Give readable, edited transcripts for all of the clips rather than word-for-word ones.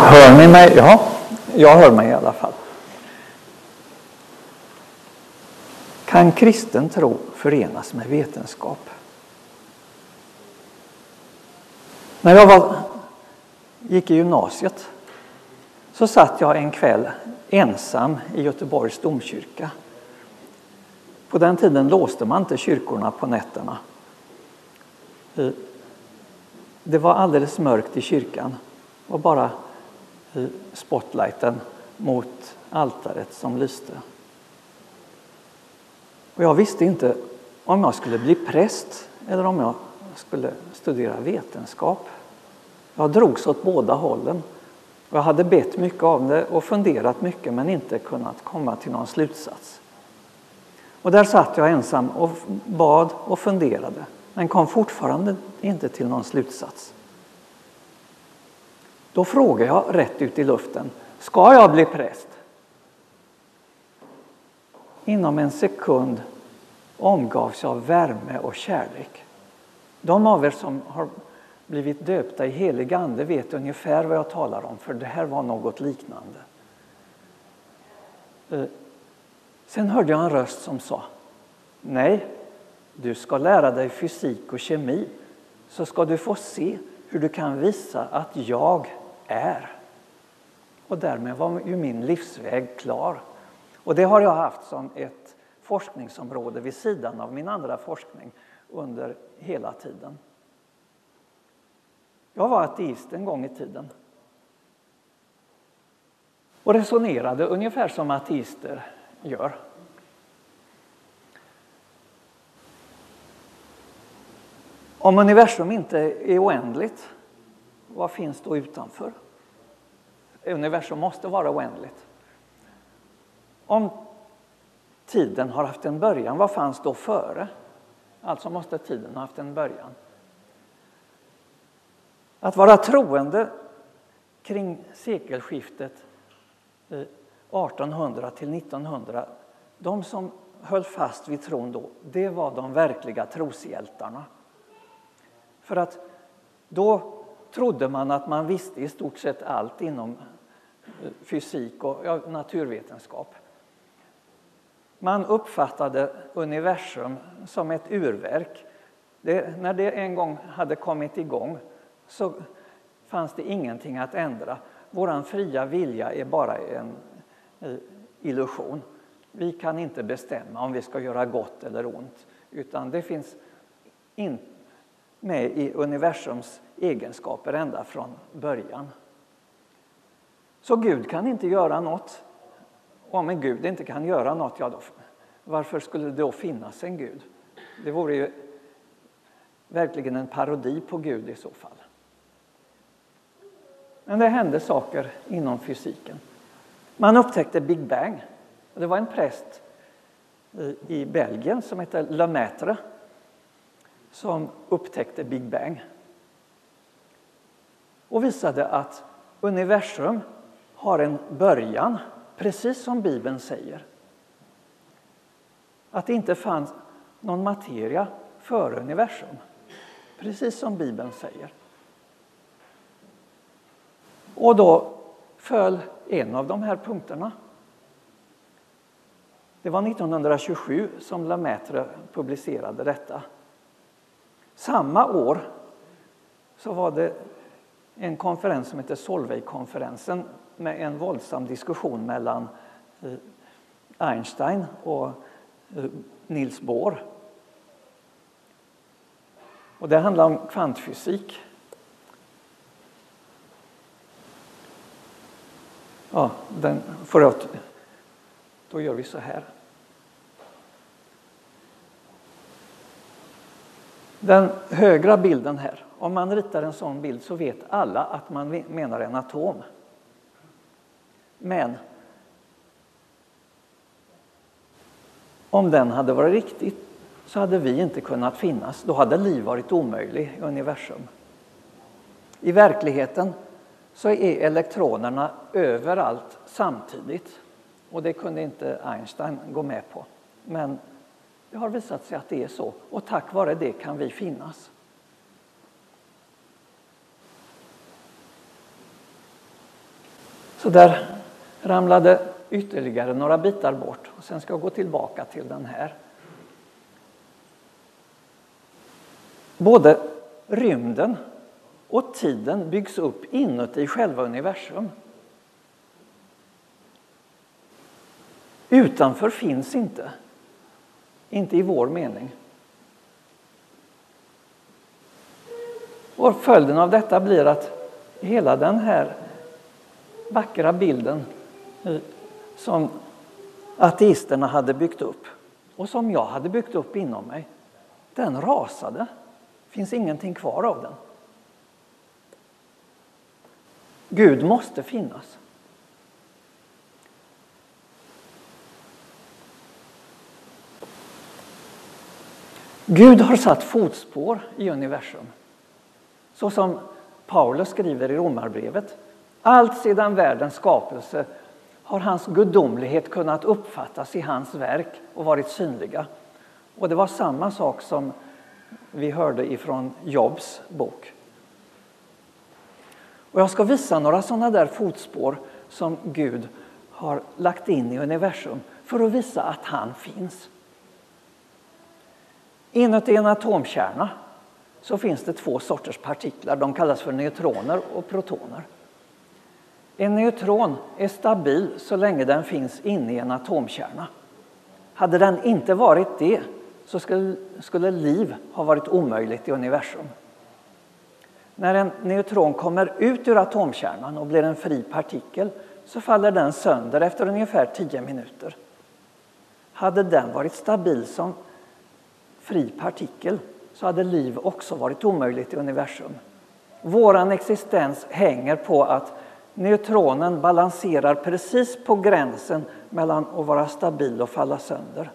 Hör ni mig? Ja, jag hör mig i alla fall. Kan kristen tro förenas med vetenskap? När jag gick i gymnasiet så satt jag en kväll ensam i Göteborgs domkyrka. På den tiden låste man inte kyrkorna på nätterna. Det var alldeles mörkt i kyrkan. Det var bara spotlighten mot altaret som lyste. Och jag visste inte om jag skulle bli präst eller om jag skulle studera vetenskap. Jag drogs åt båda hållen. Jag hade bett mycket av det och funderat mycket men inte kunnat komma till någon slutsats. Och där satt jag ensam och bad och funderade. Men kom fortfarande inte till någon slutsats. Då frågar jag rätt ut i luften. Ska jag bli präst? Inom en sekund omgavs jag av värme och kärlek. De av er som har blivit döpta i helig ande vet ungefär vad jag talar om. För det här var något liknande. Sen hörde jag en röst som sa: nej, du ska lära dig fysik och kemi. Så ska du få se hur du kan visa att jag är. Och därmed var ju min livsväg klar. Och det har jag haft som ett forskningsområde vid sidan av min andra forskning under hela tiden. Jag var ateist en gång i tiden. Och resonerade ungefär som ateister gör. Om universum inte är oändligt, vad finns då utanför? Universum måste vara oändligt. Om tiden har haft en början, vad fanns då före? Alltså måste tiden ha haft en början. Att vara troende kring sekelskiftet 1800 till 1900, de som höll fast vid tron då, det var de verkliga troshjältarna. För att då trodde man att man visste i stort sett allt inom fysik och naturvetenskap. Man uppfattade universum som ett urverk. När det en gång hade kommit igång så fanns det ingenting att ändra. Vår fria vilja är bara en illusion. Vi kan inte bestämma om vi ska göra gott eller ont. Utan det finns inte med i universums egenskaper ända från början. Så Gud kan inte göra något. Om en Gud inte kan göra något, ja då, varför skulle det då finnas en Gud? Det vore ju verkligen en parodi på Gud i så fall. Men det hände saker inom fysiken. Man upptäckte Big Bang. Det var en präst i Belgien som hette Lemaître som upptäckte Big Bang. Och visade att universum har en början, precis som Bibeln säger. Att det inte fanns någon materia före universum, precis som Bibeln säger. Och då föll en av de här punkterna. Det var 1927 som Lemaître publicerade detta. Samma år så var det en konferens som heter Solvay-konferensen med en våldsam diskussion mellan Einstein och Niels Bohr. Och det handlar om kvantfysik. Ja, då gör vi så här. Den högra bilden här. Om man ritar en sån bild så vet alla att man menar en atom. Men om den hade varit riktigt så hade vi inte kunnat finnas. Då hade liv varit omöjligt i universum. I verkligheten så är elektronerna överallt samtidigt. Och det kunde inte Einstein gå med på. Men det har visat sig att det är så. Och tack vare det kan vi finnas. Så där ramlade ytterligare några bitar bort. Och sen ska jag gå tillbaka till den här. Både rymden och tiden byggs upp inuti själva universum. Utanför finns inte. Inte i vår mening. Och följden av detta blir att hela den här vackra bilden som ateisterna hade byggt upp och som jag hade byggt upp inom mig, den rasade. Det finns ingenting kvar av den. Gud måste finnas. Gud har satt fotspår i universum. Så som Paulus skriver i Romarbrevet. Allt sedan världens skapelse har hans gudomlighet kunnat uppfattas i hans verk och varit synliga. Och det var samma sak som vi hörde ifrån Jobs bok. Och jag ska visa några sådana där fotspår som Gud har lagt in i universum för att visa att han finns. Inuti en atomkärna så finns det två sorters partiklar. De kallas för neutroner och protoner. En neutron är stabil så länge den finns inne i en atomkärna. Hade den inte varit det så skulle liv ha varit omöjligt i universum. När en neutron kommer ut ur atomkärnan och blir en fri partikel så faller den sönder efter ungefär 10 minuter. Hade den varit stabil som fri partikel så hade liv också varit omöjligt i universum. Våran existens hänger på att neutronen balanserar precis på gränsen mellan att vara stabil och falla sönder.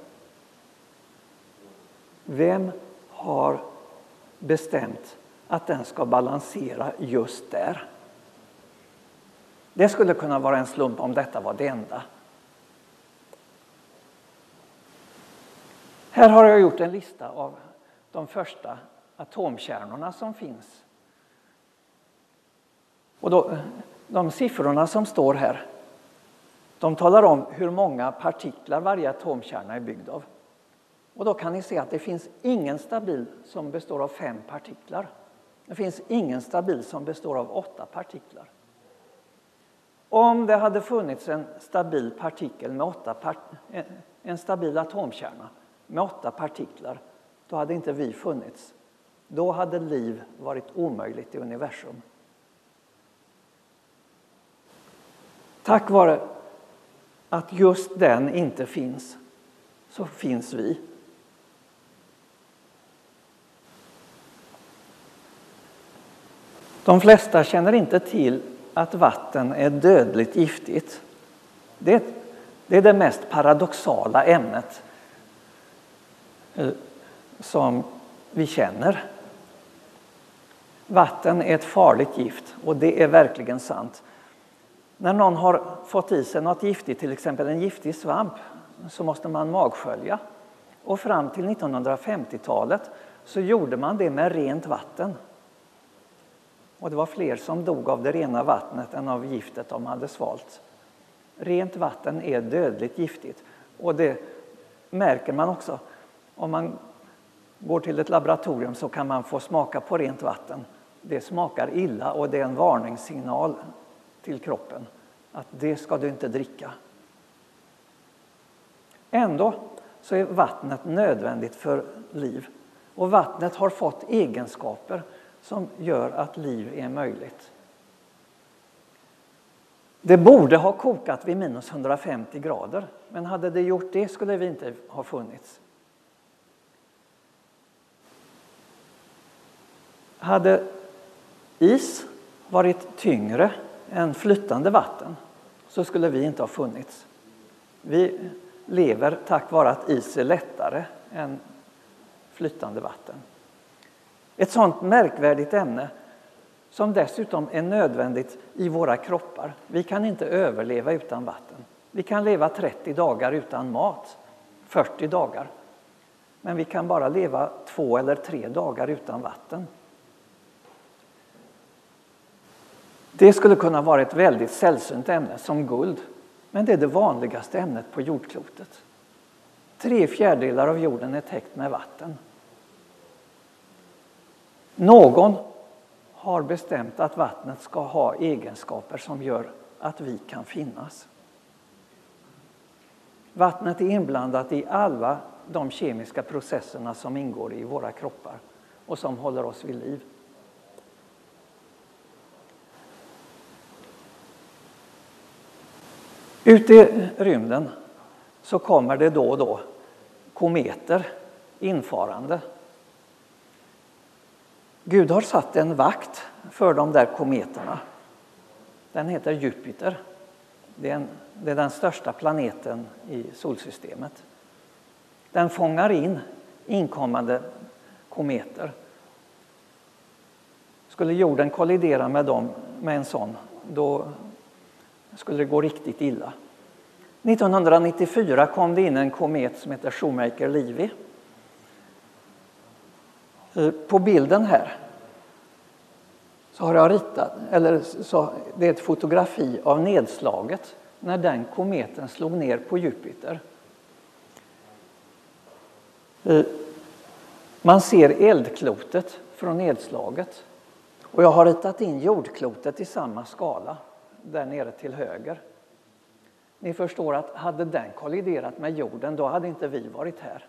Vem har bestämt att den ska balansera just där? Det skulle kunna vara en slump om detta var det enda. Här har jag gjort en lista av de första atomkärnorna som finns. Och de siffrorna som står här, de talar om hur många partiklar varje atomkärna är byggd av. Och då kan ni se att det finns ingen stabil som består av 5 partiklar. Det finns ingen stabil som består av 8 partiklar. Om det hade funnits en stabil partikel med en stabil atomkärna med 8 partiklar, då hade inte vi funnits. Då hade liv varit omöjligt i universum. Tack vare att just den inte finns, så finns vi. De flesta känner inte till att vatten är dödligt giftigt. Det är det mest paradoxala ämnet som vi känner. Vatten är ett farligt gift, och det är verkligen sant. När någon har fått i sig något giftigt, till exempel en giftig svamp, så måste man magskölja. Och fram till 1950-talet så gjorde man det med rent vatten. Och det var fler som dog av det rena vattnet än av giftet de hade svalt. Rent vatten är dödligt giftigt. Och det märker man också. Om man går till ett laboratorium så kan man få smaka på rent vatten. Det smakar illa och det är en varningssignal till kroppen att det ska du inte dricka. Ändå så är vattnet nödvändigt för liv. Och vattnet har fått egenskaper som gör att liv är möjligt. Det borde ha kokat vid minus 150 grader. Men hade det gjort det skulle vi inte ha funnits. Hade is varit tyngre än flytande vatten så skulle vi inte ha funnits. Vi lever tack vare att is är lättare än flytande vatten. Ett sådant märkvärdigt ämne som dessutom är nödvändigt i våra kroppar. Vi kan inte överleva utan vatten. Vi kan leva 30 dagar utan mat, 40 dagar. Men vi kan bara leva 2 eller 3 dagar utan vatten. Det skulle kunna vara ett väldigt sällsynt ämne som guld, men det är det vanligaste ämnet på jordklotet. 3/4 av jorden är täckt med vatten. Någon har bestämt att vattnet ska ha egenskaper som gör att vi kan finnas. Vattnet är inblandat i alla de kemiska processerna som ingår i våra kroppar och som håller oss vid liv. Ute i rymden så kommer det då och då kometer infarande. Gud har satt en vakt för de där kometerna. Den heter Jupiter. Det är den största planeten i solsystemet. Den fångar in inkommande kometer. Skulle jorden kollidera med dem med en sån, då skulle det gå riktigt illa. 1994 kom det in en komet som heter Shoemaker-Levy. På bilden här så har jag ritat, det är ett fotografi av nedslaget när den kometen slog ner på Jupiter. Man ser eldklotet från nedslaget. Och jag har ritat in jordklotet i samma skala, där nere till höger. Ni förstår att hade den kolliderat med jorden, då hade inte vi varit här.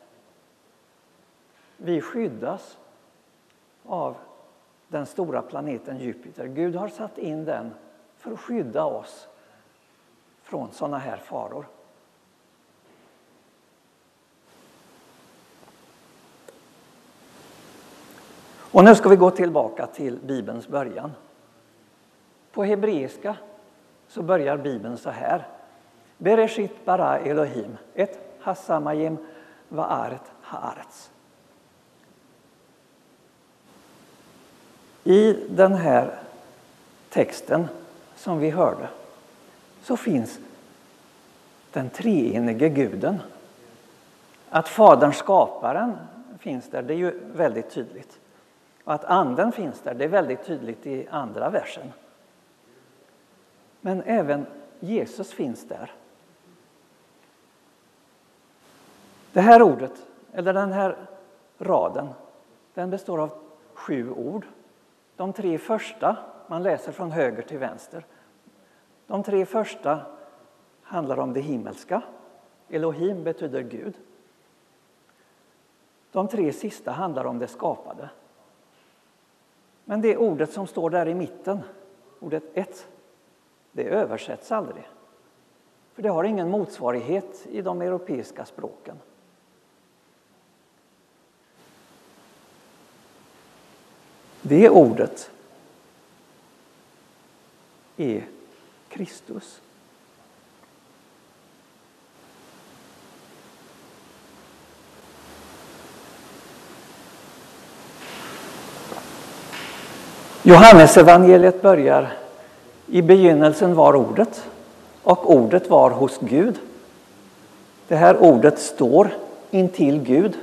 Vi skyddas av den stora planeten Jupiter. Gud har satt in den för att skydda oss från sådana här faror. Och nu ska vi gå tillbaka till Bibelns början. På hebreiska så börjar Bibeln så här. Bereshit bara Elohim, et hasamayim va'aret ha'arets. I den här texten som vi hörde så finns den treenige guden. Att fadern skaparen finns där, det är ju väldigt tydligt. Och att anden finns där, det är väldigt tydligt i andra versen. Men även Jesus finns där. Det här ordet, eller den här raden, den består av 7 ord. De 3 första, man läser från höger till vänster. De 3 första handlar om det himmelska. Elohim betyder Gud. De 3 sista handlar om det skapade. Men det ordet som står där i mitten, ordet ett, det översätts aldrig. För det har ingen motsvarighet i de europeiska språken. Det ordet är Kristus. Johannesevangeliet börjar: i begynnelsen var ordet, och ordet var hos Gud. Det här ordet står intill Gud.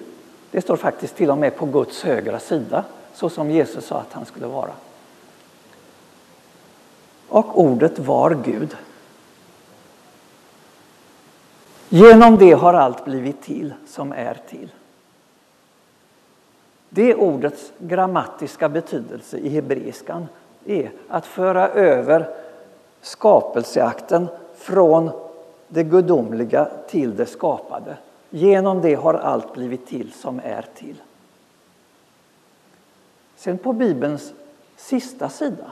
Det står faktiskt till och med på Guds högra sida, så som Jesus sa att han skulle vara. Och ordet var Gud. Genom det har allt blivit till som är till. Det ordets grammatiska betydelse i hebreiskan är att föra över skapelseakten från det gudomliga till det skapade. Genom det har allt blivit till som är till. Sen på Bibelns sista sida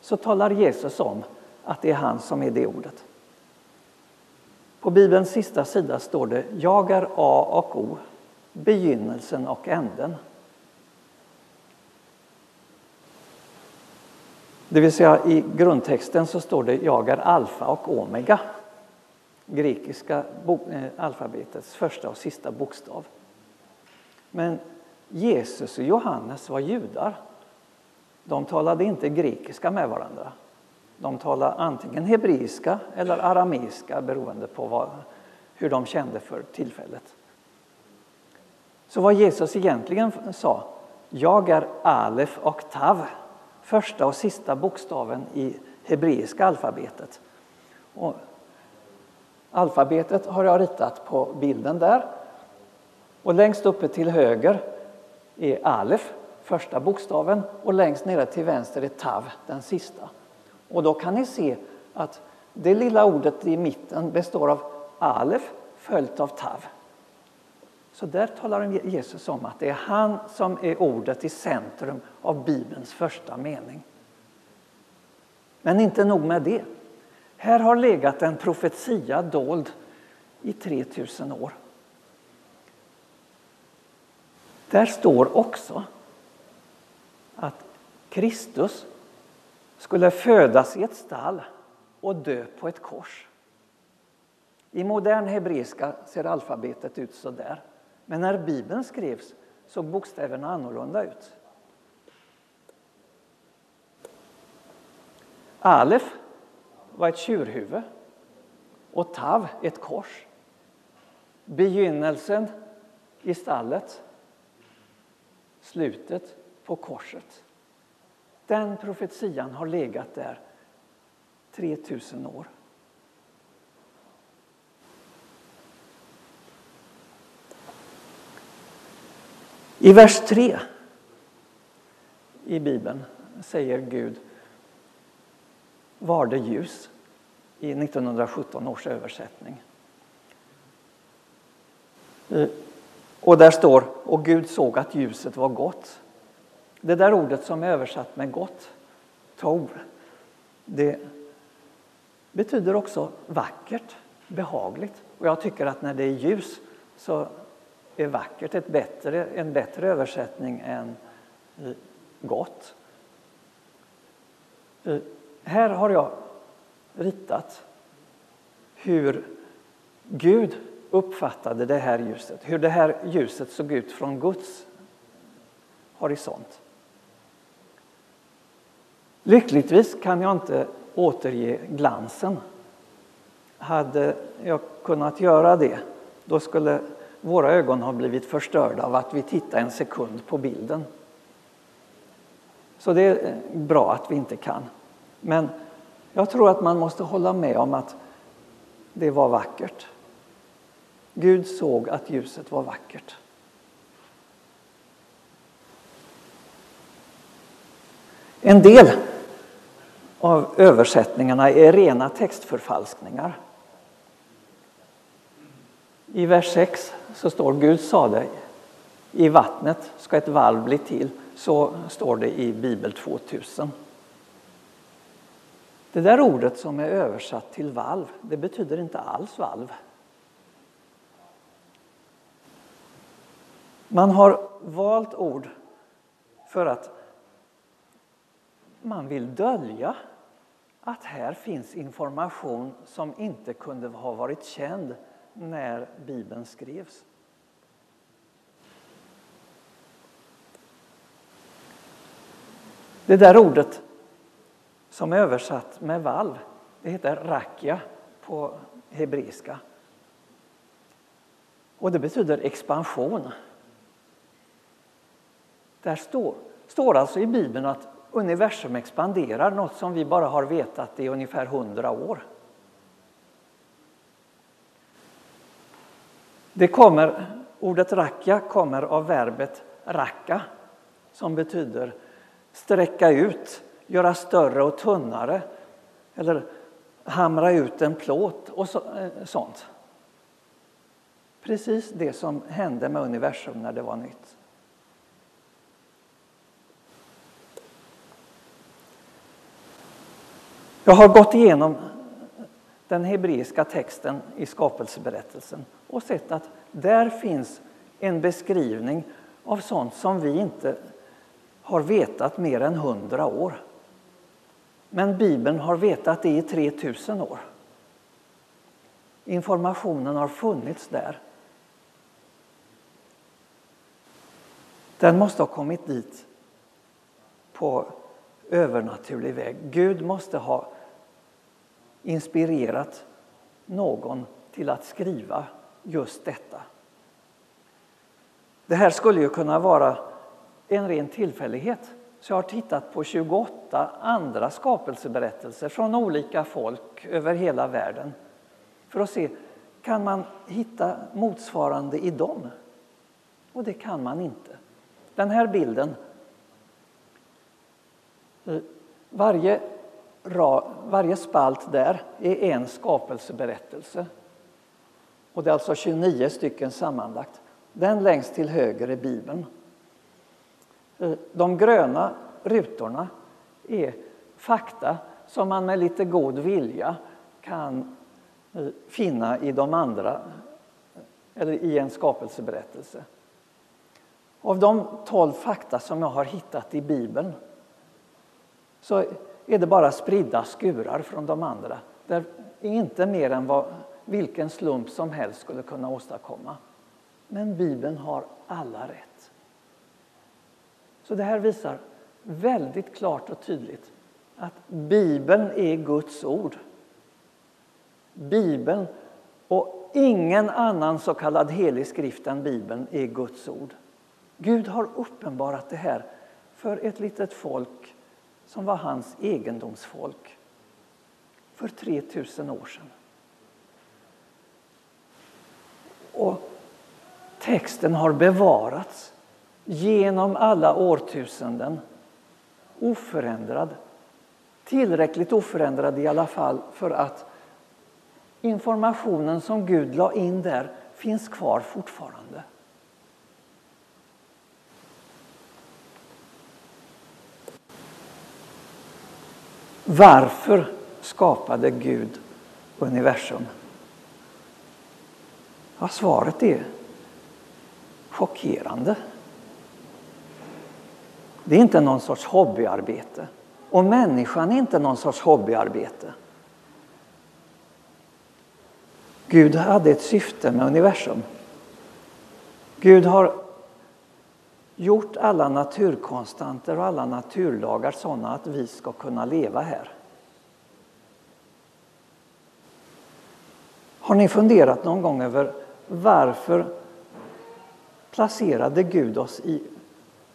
så talar Jesus om att det är han som är det ordet. På Bibelns sista sida står det: jag är A och O, begynnelsen och änden. Det vill säga, i grundtexten så står det: jag är alfa och omega. Grekiska alfabetets första och sista bokstav. Men Jesus och Johannes var judar. De talade inte grekiska med varandra. De talade antingen hebreiska eller arameiska, beroende på hur de kände för tillfället. Så vad Jesus egentligen sa: jag är alef och tav. första och sista bokstaven i hebreiska alfabetet. Och alfabetet har jag ritat på bilden där. Och längst uppe till höger är alef, första bokstaven, och längst nere till vänster är tav, den sista. Och då kan ni se att det lilla ordet i mitten består av alef följt av tav. Så där talar Jesus om att det är han som är ordet i centrum av Bibelns första mening. Men inte nog med det. Här har legat en profetia dold i 3000 år. Där står också att Kristus skulle födas i ett stall och dö på ett kors. I modern hebreiska ser alfabetet ut så där. Men när Bibeln skrevs såg bokstäverna annorlunda ut. Alef var ett tjurhuvud och tav ett kors. Begynnelsen i stallet, slutet på korset. Den profetian har legat där 3000 år. I vers 3 i Bibeln säger Gud: var det ljus, i 1917 års översättning. Och där står: och Gud såg att ljuset var gott. Det där ordet som är översatt med gott, tov, det betyder också vackert, behagligt. Och jag tycker att när det är ljus så är vackert en bättre översättning än gott. Här har jag ritat hur Gud uppfattade det här ljuset. Hur det här ljuset såg ut från Guds horisont. Lyckligtvis kan jag inte återge glansen. Hade jag kunnat göra det, då skulle våra ögon ha blivit förstörda av att vi tittar en sekund på bilden. Så det är bra att vi inte kan. Men jag tror att man måste hålla med om att det var vackert. Gud såg att ljuset var vackert. En del av översättningarna är rena textförfalskningar. I vers 6 så står: Gud sade, i vattnet ska ett valv bli till. Så står det i Bibel 2000. Det där ordet som är översatt till valv, det betyder inte alls valv. Man har valt ord för att man vill dölja att här finns information som inte kunde ha varit känd när Bibeln skrevs. Det där ordet som är översatt med valv, det heter rakia på hebreiska. Och det betyder expansion. Där står alltså i Bibeln att universum expanderar, något som vi bara har vetat i ungefär 100 år. Ordet rakia kommer av verbet raka, som betyder sträcka ut, göra större och tunnare, eller hamra ut en plåt och sånt. Precis det som hände med universum när det var nytt. Jag har gått igenom den hebreiska texten i skapelseberättelsen och sett att där finns en beskrivning av sånt som vi inte har vetat mer än 100 år. Men Bibeln har vetat det i 3000 år. Informationen har funnits där. Den måste ha kommit dit på övernaturlig väg. Gud måste ha inspirerat någon till att skriva just detta. Det här skulle ju kunna vara en ren tillfällighet. Så jag har tittat på 28 andra skapelseberättelser från olika folk över hela världen. För att se, kan man hitta motsvarande i dem? Och det kan man inte. Den här bilden. Varje spalt där är en skapelseberättelse. Och det är alltså 29 stycken sammanlagt. Den längst till höger är Bibeln. De gröna rutorna är fakta som man med lite god vilja kan finna i de andra, eller i en skapelseberättelse. Av de 12 fakta som jag har hittat i Bibeln så är det bara spridda skurar från de andra. Det är inte mer än vilken slump som helst skulle kunna åstadkomma. Men Bibeln har alla rätt. Så det här visar väldigt klart och tydligt att Bibeln är Guds ord. Bibeln och ingen annan så kallad helig skrift än Bibeln är Guds ord. Gud har uppenbarat det här för ett litet folk som var hans egendomsfolk för 3000 år sedan. Och texten har bevarats genom alla årtusenden, oförändrad, tillräckligt oförändrad i alla fall för att informationen som Gud la in där finns kvar fortfarande. Varför skapade Gud universum? Ja, svaret är chockerande. Det är inte någon sorts hobbyarbete. Och människan är inte någon sorts hobbyarbete. Gud hade ett syfte med universum. Gud har gjort alla naturkonstanter och alla naturlagar sådana att vi ska kunna leva här. Har ni funderat någon gång över varför placerade Gud oss i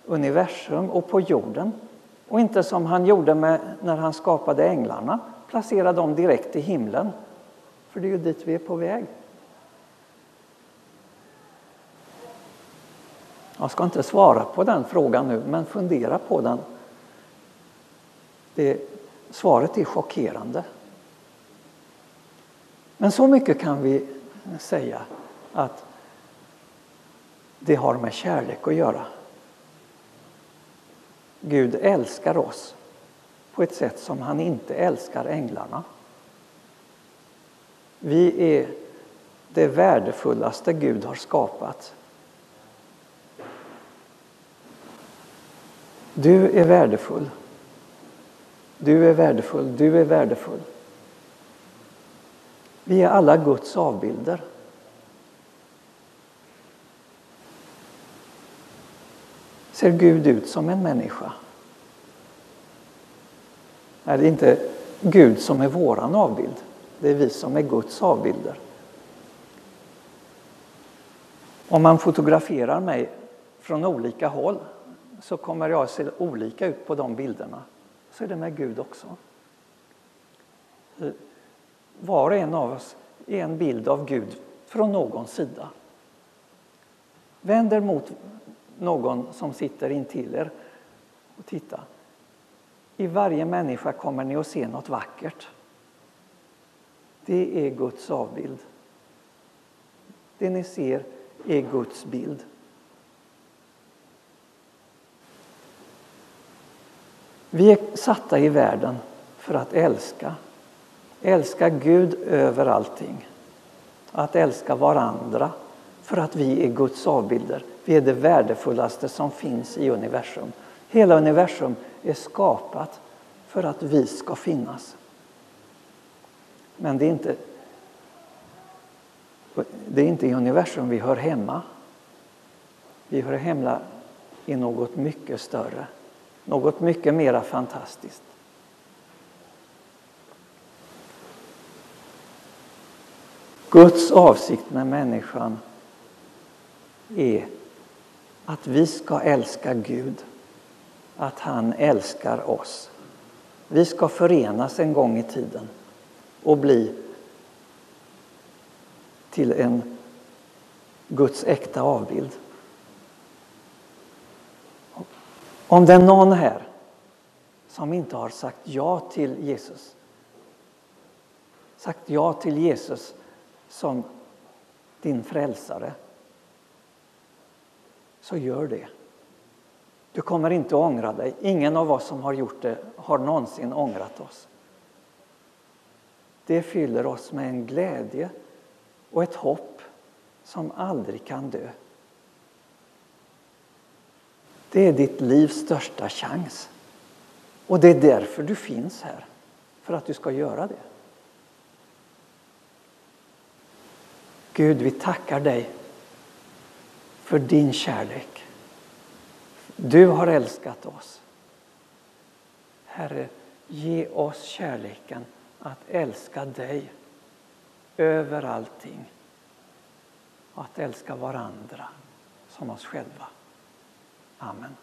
universum och på jorden? Och inte som han gjorde med när han skapade änglarna, placerade dem direkt i himlen. För det är ju dit vi är på väg. Jag ska inte svara på den frågan nu, men fundera på den. Svaret är chockerande. Men så mycket kan vi säga att det har med kärlek att göra. Gud älskar oss på ett sätt som han inte älskar änglarna. Vi är det värdefullaste Gud har skapat. Du är värdefull. Du är värdefull. Du är värdefull. Vi är alla Guds avbilder. Ser Gud ut som en människa? Nej, det är inte Gud som är våran avbild. Det är vi som är Guds avbilder. Om man fotograferar mig från olika håll så kommer jag att se olika ut på de bilderna. Så är det med Gud också. Var och en av oss är en bild av Gud från någon sida. Vänd er mot någon som sitter intill er och titta. I varje människa kommer ni att se något vackert. Det är Guds avbild. Det ni ser är Guds bild. Vi är satta i världen för att älska. Älska Gud över allting. Att älska varandra för att vi är Guds avbilder. Vi är det värdefullaste som finns i universum. Hela universum är skapat för att vi ska finnas. Men det är inte i universum vi hör hemma. Vi hör hemma i något mycket större. Något mycket mera fantastiskt. Guds avsikt med människan är att vi ska älska Gud att han älskar oss. Vi ska förenas en gång i tiden och bli till en Guds äkta avbild. Om det är någon här som inte har sagt ja till Jesus, sagt ja till Jesus som din frälsare, så gör det. Du kommer inte ångra dig. Ingen av oss som har gjort det har någonsin ångrat oss. Det fyller oss med en glädje och ett hopp som aldrig kan dö. Det är ditt livs största chans. Och det är därför du finns här. För att du ska göra det. Gud, vi tackar dig för din kärlek. Du har älskat oss. Herre, ge oss kärleken att älska dig över allting. Att älska varandra som oss själva. Amen.